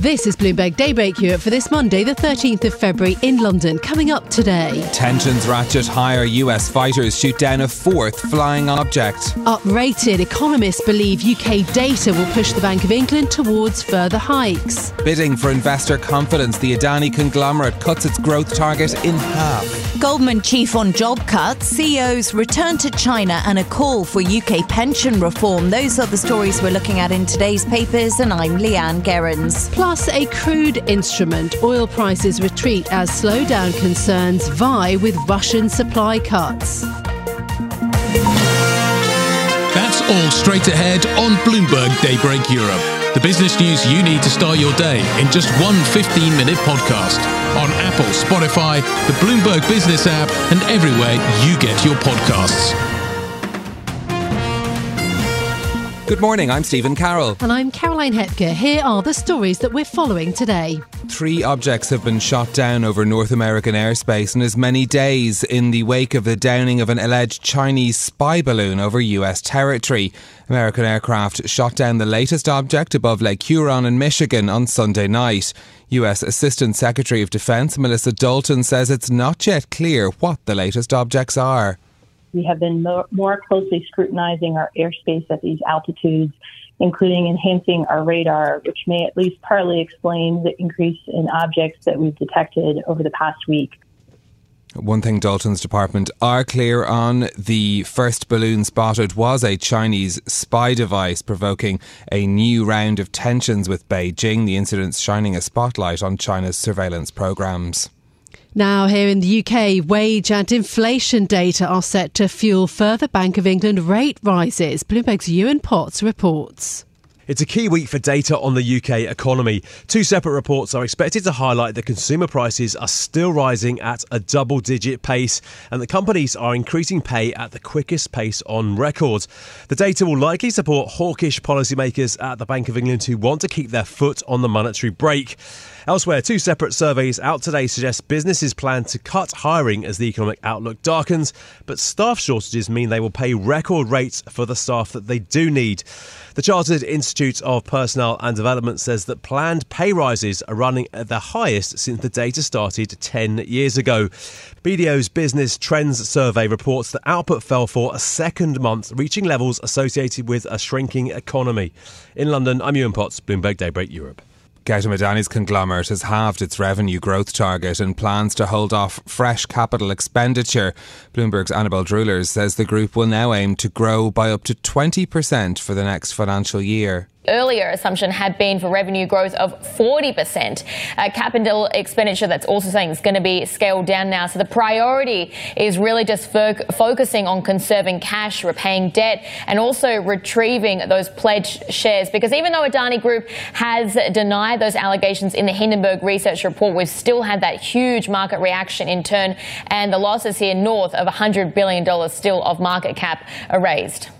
This is Bloomberg Daybreak Europe for this Monday, the 13th of February in London. Coming up today. Tensions ratchet higher. US fighters shoot down a fourth flying object. Uprated. Economists believe UK data will push the Bank of England towards further hikes. Bidding for investor confidence. The Adani conglomerate cuts its growth target in half. Goldman chief on job cuts. CEOs return to China and a call for UK pension reform. Those are the stories we're looking at in today's papers, and I'm Leanne Gerrans. Plus, a crude instrument. Oil prices retreat as slowdown concerns vie with Russian supply cuts. That's all straight ahead on Bloomberg Daybreak Europe. The business news you need to start your day in just one 15-minute podcast on Apple, Spotify, the Bloomberg Business app, and everywhere you get your podcasts. Good morning, I'm Stephen Carroll. And I'm Caroline Hepke. Here are the stories that we're following today. Three objects have been shot down over North American airspace in as many days in the wake of the downing of an alleged Chinese spy balloon over US territory. American aircraft shot down the latest object above Lake Huron in Michigan on Sunday night. US Assistant Secretary of Defense Melissa Dalton says it's not yet clear what the latest objects are. We have been more closely scrutinizing our airspace at these altitudes, including enhancing our radar, which may at least partly explain the increase in objects that we've detected over the past week. One thing Dalton's department are clear on, the first balloon spotted was a Chinese spy device, provoking a new round of tensions with Beijing, the incidents shining a spotlight on China's surveillance programmes. Now, here in the UK, wage and inflation data are set to fuel further Bank of England rate rises. Bloomberg's Ewan Potts reports. It's a key week for data on the UK economy. Two separate reports are expected to highlight that consumer prices are still rising at a double-digit pace and that companies are increasing pay at the quickest pace on record. The data will likely support hawkish policymakers at the Bank of England who want to keep their foot on the monetary brake. Elsewhere, two separate surveys out today suggest businesses plan to cut hiring as the economic outlook darkens, but staff shortages mean they will pay record rates for the staff that they do need. The Chartered Institute of Personnel and Development says that planned pay rises are running at the highest since the data started 10 years ago. BDO's Business Trends Survey reports that output fell for a second month, reaching levels associated with a shrinking economy. In London, I'm Ewan Potts, Bloomberg Daybreak Europe. Gautam Adani's conglomerate has halved its revenue growth target and plans to hold off fresh capital expenditure. Bloomberg's Annabelle Droulers says the group will now aim to grow by up to 20% for the next financial year. Earlier assumption had been for revenue growth of 40%. Capital expenditure, that's also saying it's going to be scaled down now. So the priority is really just focusing on conserving cash, repaying debt, and also retrieving those pledged shares. Because even though Adani Group has denied those allegations in the Hindenburg Research report, we've still had that huge market reaction in turn, and the losses here north of $100 billion still of market cap erased.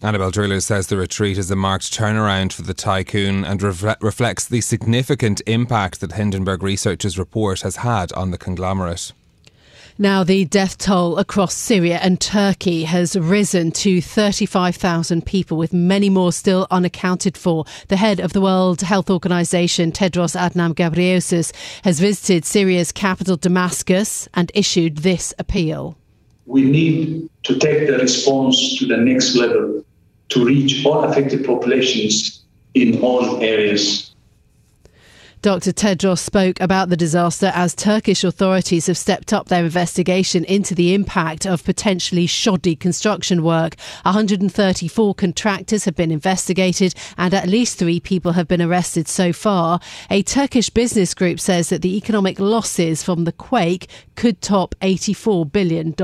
Annabelle Droulers says the retreat is a marked turnaround for the tycoon and reflects the significant impact that Hindenburg Research's report has had on the conglomerate. Now, the death toll across Syria and Turkey has risen to 35,000 people, with many more still unaccounted for. The head of the World Health Organization, Tedros Adhanom Ghebreyesus, has visited Syria's capital, Damascus, and issued this appeal. We need to take the response to the next level to reach all affected populations in all areas. Dr. Tedros spoke about the disaster as Turkish authorities have stepped up their investigation into the impact of potentially shoddy construction work. 134 contractors have been investigated and at least 3 people have been arrested so far. A Turkish business group says that the economic losses from the quake could top $84 billion.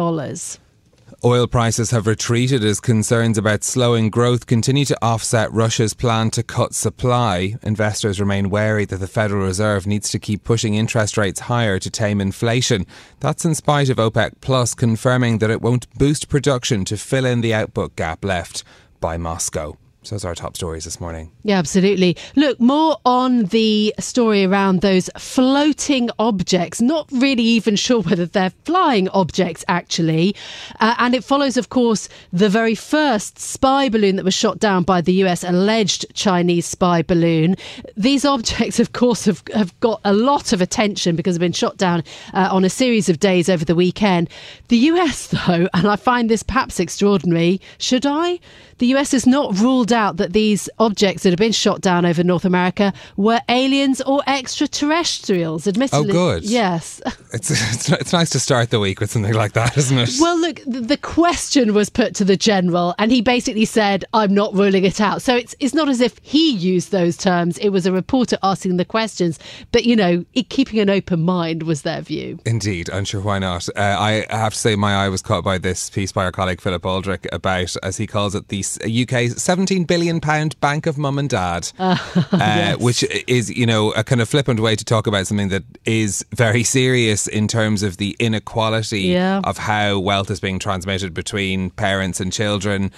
Oil prices have retreated as concerns about slowing growth continue to offset Russia's plan to cut supply. Investors remain wary that the Federal Reserve needs to keep pushing interest rates higher to tame inflation. That's in spite of OPEC Plus confirming that it won't boost production to fill in the output gap left by Moscow. So those are our top stories this morning. Yeah, absolutely. Look, more on the story around those floating objects. Not really even sure whether they're flying objects, actually. And it follows, of course, the very first spy balloon that was shot down by the US, alleged Chinese spy balloon. These objects, of course, have got a lot of attention because they've been shot down on a series of days over the weekend. The US, though, and I find this perhaps extraordinary, should I? The US has not ruled out that these objects that have been shot down over North America were aliens or extraterrestrials, admittedly. Oh, good. Yes. It's nice to start the week with something like that, isn't it? Well, look, the question was put to the general and he basically said, I'm not ruling it out. So it's not as if he used those terms. It was a reporter asking the questions. But, you know, keeping an open mind was their view. Indeed. Unsure why not. I have to say my eye was caught by this piece by our colleague Philip Aldrich about, as he calls it, the UK's £17 billion bank of mum and dad, yes. Which is, you know, a kind of flippant way to talk about something that is very serious in terms of the inequality of how wealth is being transmitted between parents and children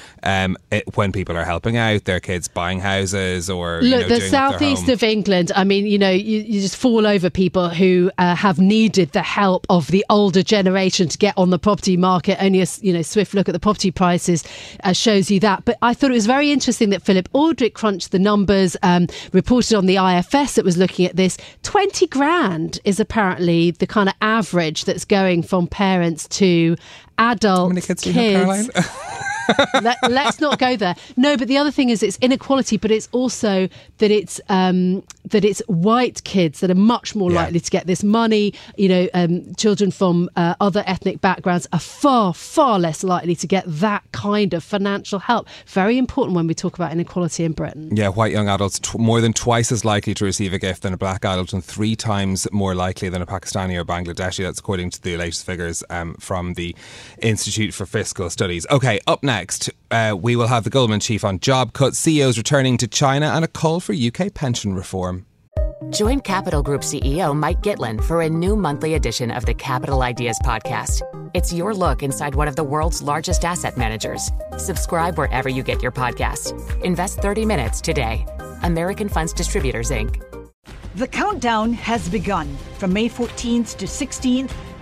when people are helping out, their kids buying houses or, look, you know, the southeast of England, I mean, you know, you just fall over people who have needed the help of the older generation to get on the property market. Only a swift look at the property prices shows you that. But I thought it was very interesting that Philip Aldrich crunched the numbers, reported on the IFS that was looking at this. 20 grand is apparently the kind of average that's going from parents to adult kids. Let's not go there. No, but the other thing is it's inequality, but it's also that it's white kids that are much more likely to get this money. You know, children from other ethnic backgrounds are far, far less likely to get that kind of financial help. Very important when we talk about inequality in Britain. Yeah, white young adults more than twice as likely to receive a gift than a black adult and 3 times more likely than a Pakistani or Bangladeshi. That's according to the latest figures from the Institute for Fiscal Studies. OK, up next, we will have the Goldman chief on job cuts, CEOs returning to China and a call for UK pension reform. Join Capital Group CEO Mike Gitlin for a new monthly edition of the Capital Ideas podcast. It's your look inside one of the world's largest asset managers. Subscribe wherever you get your podcasts. Invest 30 minutes today. American Funds Distributors, Inc. The countdown has begun. From May 14th to 16th,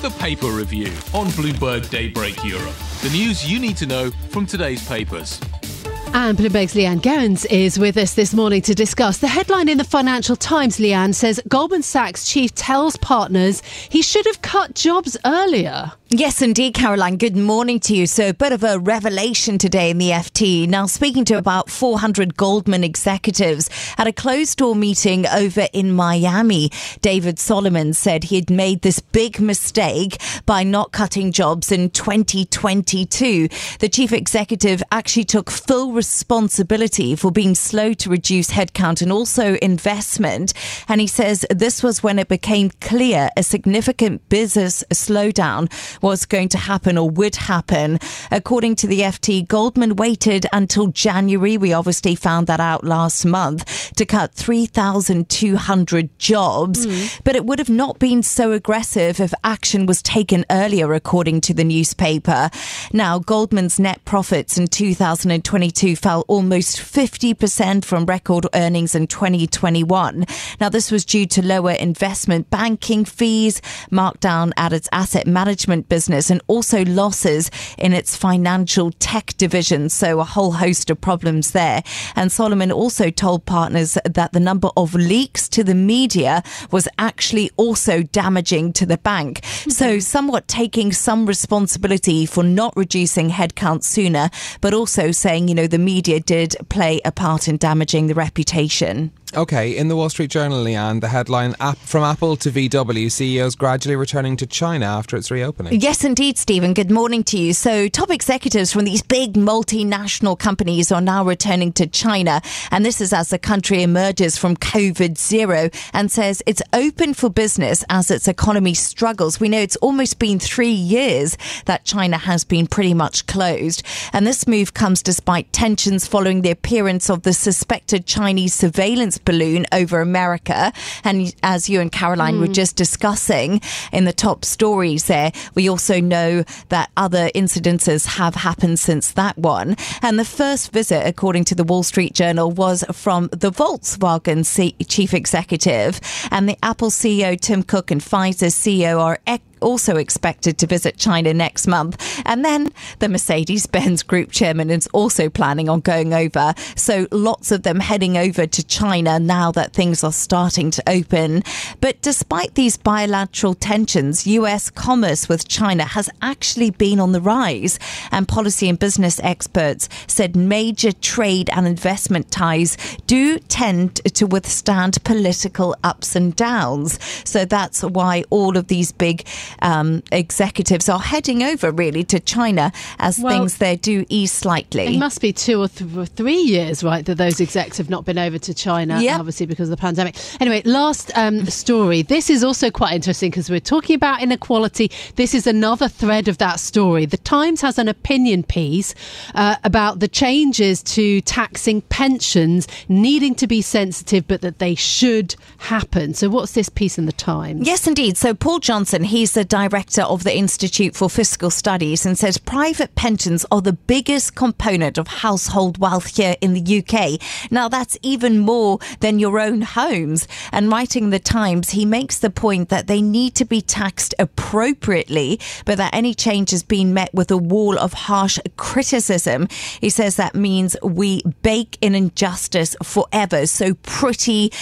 the paper review on Bloomberg Daybreak Europe. The news you need to know from today's papers. And Bloomberg's Leanne Gerrans is with us this morning to discuss. The headline in the Financial Times, Leanne, says Goldman Sachs chief tells partners he should have cut jobs earlier. Yes, indeed, Caroline. Good morning to you. So a bit of a revelation today in the FT. Now, speaking to about 400 Goldman executives at a closed-door meeting over in Miami, David Solomon said he had made this big mistake by not cutting jobs in 2022. The chief executive actually took full responsibility for being slow to reduce headcount and also investment. And he says this was when it became clear a significant business slowdown was going to happen or would happen. According to the FT, Goldman waited until January, we obviously found that out last month, to cut 3,200 jobs. But it would have not been so aggressive if action was taken earlier, according to the newspaper. Now, Goldman's net profits in 2022 fell almost 50% from record earnings in 2021. Now, this was due to lower investment banking fees, markdown at its asset management business, and also losses in its financial tech division. So a whole host of problems there. And Solomon also told partners that the number of leaks to the media was actually also damaging to the bank. So somewhat taking some responsibility for not reducing headcount sooner, but also saying, you know, the media did play a part in damaging the reputation. OK, in the Wall Street Journal, Leanne, the headline, from Apple to VW, CEOs gradually returning to China after its reopening. Yes, indeed, Stephen. Good morning to you. So top executives from these big multinational companies are now returning to China. And this is as the country emerges from COVID zero and says it's open for business as its economy struggles. We know it's almost been 3 years that China has been pretty much closed. And this move comes despite tensions following the appearance of the suspected Chinese surveillance balloon over America. And as you and Caroline were just discussing in the top stories there, we also know that other incidences have happened since that one. And the first visit, according to the Wall Street Journal, was from the Volkswagen chief executive, and the Apple CEO Tim Cook and Pfizer CEO are also expected to visit China next month. And then the Mercedes-Benz Group chairman is also planning on going over. So lots of them heading over to China now that things are starting to open. But despite these bilateral tensions, US commerce with China has actually been on the rise. And policy and business experts said major trade and investment ties do tend to withstand political ups and downs. So that's why all of these big executives are heading over really to China as things there do ease slightly. It must be 2 or 3 years, right, that those execs have not been over to China, obviously because of the pandemic. Anyway, last story. This is also quite interesting because we're talking about inequality. This is another thread of that story. The Times has an opinion piece about the changes to taxing pensions needing to be sensitive, but that they should happen. So what's this piece in the Times? Yes, indeed. So Paul Johnson, he's the director of the Institute for Fiscal Studies, and says private pensions are the biggest component of household wealth here in the UK. Now, that's even more than your own homes. And writing the Times, he makes the point that they need to be taxed appropriately, but that any change has been met with a wall of harsh criticism. He says that means we bake in injustice forever. So pretty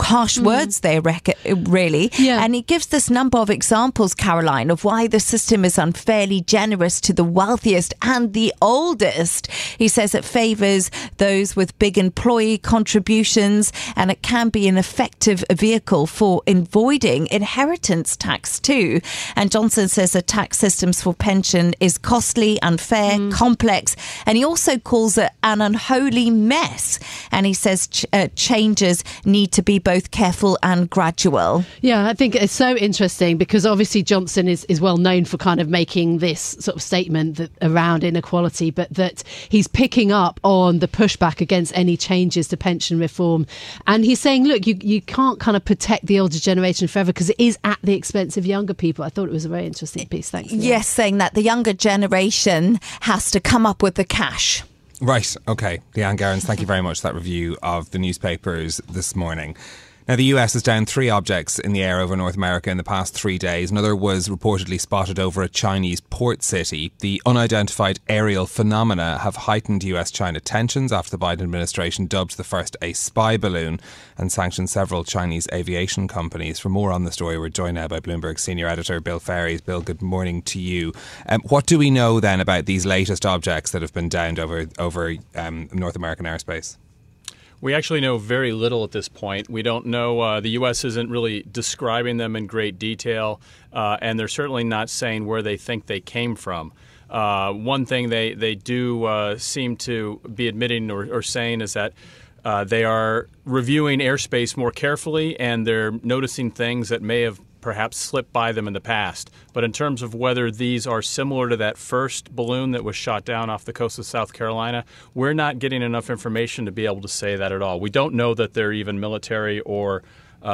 harsh words there, really. Yeah. And he gives this number of examples, Caroline, of why the system is unfairly generous to the wealthiest and the oldest. He says it favours those with big employee contributions, and it can be an effective vehicle for avoiding inheritance tax too. And Johnson says the tax systems for pension is costly, unfair, complex, and he also calls it an unholy mess. And he says changes need to be both careful and gradual. Yeah, I think it's so interesting because obviously Johnson is well known for kind of making this sort of statement that around inequality, but that he's picking up on the pushback against any changes to pension reform. And he's saying, look, you can't kind of protect the older generation forever because it is at the expense of younger people. I thought it was a very interesting piece. Thanks. Yes, saying that the younger generation has to come up with the cash. Right. OK. Leanne Gerrans, thank you very much for that review of the newspapers this morning. Now, the US is down 3 objects in the air over North America in the past 3 days. Another was reportedly spotted over a Chinese port city. The unidentified aerial phenomena have heightened US-China tensions after the Biden administration dubbed the first a spy balloon and sanctioned several Chinese aviation companies. For more on the story, we're joined now by Bloomberg senior editor Bill Ferries. Bill, good morning to you. What do we know then about these latest objects that have been downed over North American airspace? We actually know very little at this point. We don't know. The U.S. isn't really describing them in great detail, and they're certainly not saying where they think they came from. One thing they do seem to be admitting or saying is that they are reviewing airspace more carefully, and they're noticing things that may have perhaps slipped by them in the past. But in terms of whether these are similar to that first balloon that was shot down off the coast of South Carolina, we're not getting enough information to be able to say that at all. We don't know that they're even military or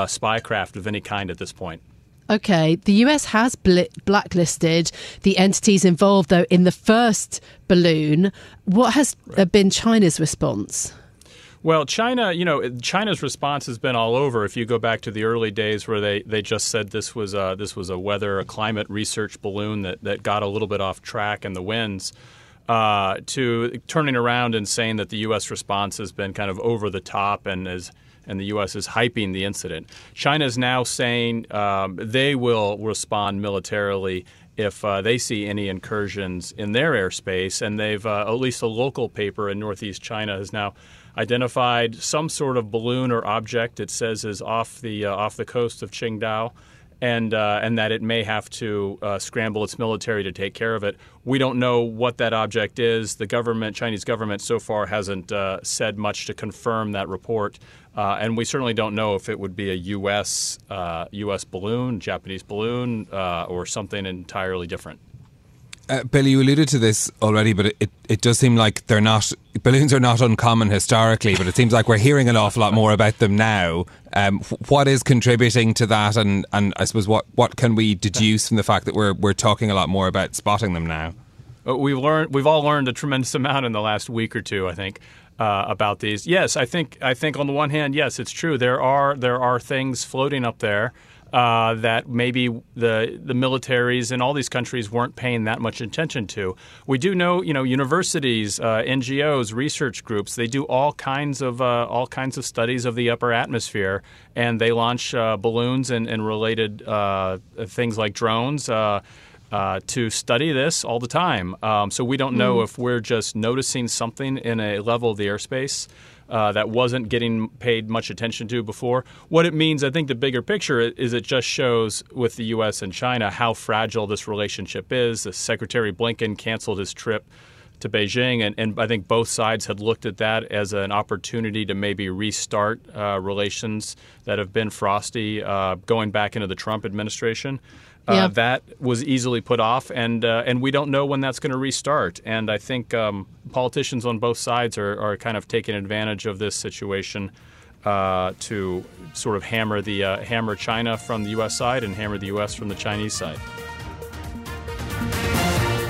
spy craft of any kind at this point. OK, the US has blacklisted the entities involved, though, in the first balloon. What has been China's response? Well, China, you know, China's response has been all over. If you go back to the early days where they just said this was a climate research balloon that got a little bit off track in the winds, to turning around and saying that the U.S. response has been kind of over the top and the U.S. is hyping the incident. China is now saying they will respond militarily if they see any incursions in their airspace. And they've at least a local paper in northeast China has now identified some sort of balloon or object it says is off the coast of Qingdao, and that it may have to scramble its military to take care of it. We don't know what that object is. The government, Chinese government, so far hasn't said much to confirm that report, and we certainly don't know if it would be a U.S. balloon, Japanese balloon, or something entirely different. Billy, you alluded to this already, but it does seem like balloons are not uncommon historically, but it seems like we're hearing an awful lot more about them now. What is contributing to that, and I suppose what can we deduce from the fact that we're talking a lot more about spotting them now? We've all learned a tremendous amount in the last week or two, I think, about these. Yes, I think on the one hand, yes, it's true. There are things floating up there that maybe the militaries in all these countries weren't paying that much attention to. We do know, you know, universities, NGOs, research groups, they do all kinds of studies of the upper atmosphere, and they launch balloons and related things like drones to study this all the time. So we don't know if we're just noticing something in a level of the airspace that wasn't getting paid much attention to before. What it means, I think the bigger picture is it just shows with the U.S. and China how fragile this relationship is. Secretary Blinken canceled his trip to Beijing, and I think both sides had looked at that as an opportunity to maybe restart relations that have been frosty going back into the Trump administration. Yeah. That was easily put off, and we don't know when that's going to restart. And I think politicians on both sides are kind of taking advantage of this situation to sort of hammer China from the U.S. side and hammer the U.S. from the Chinese side.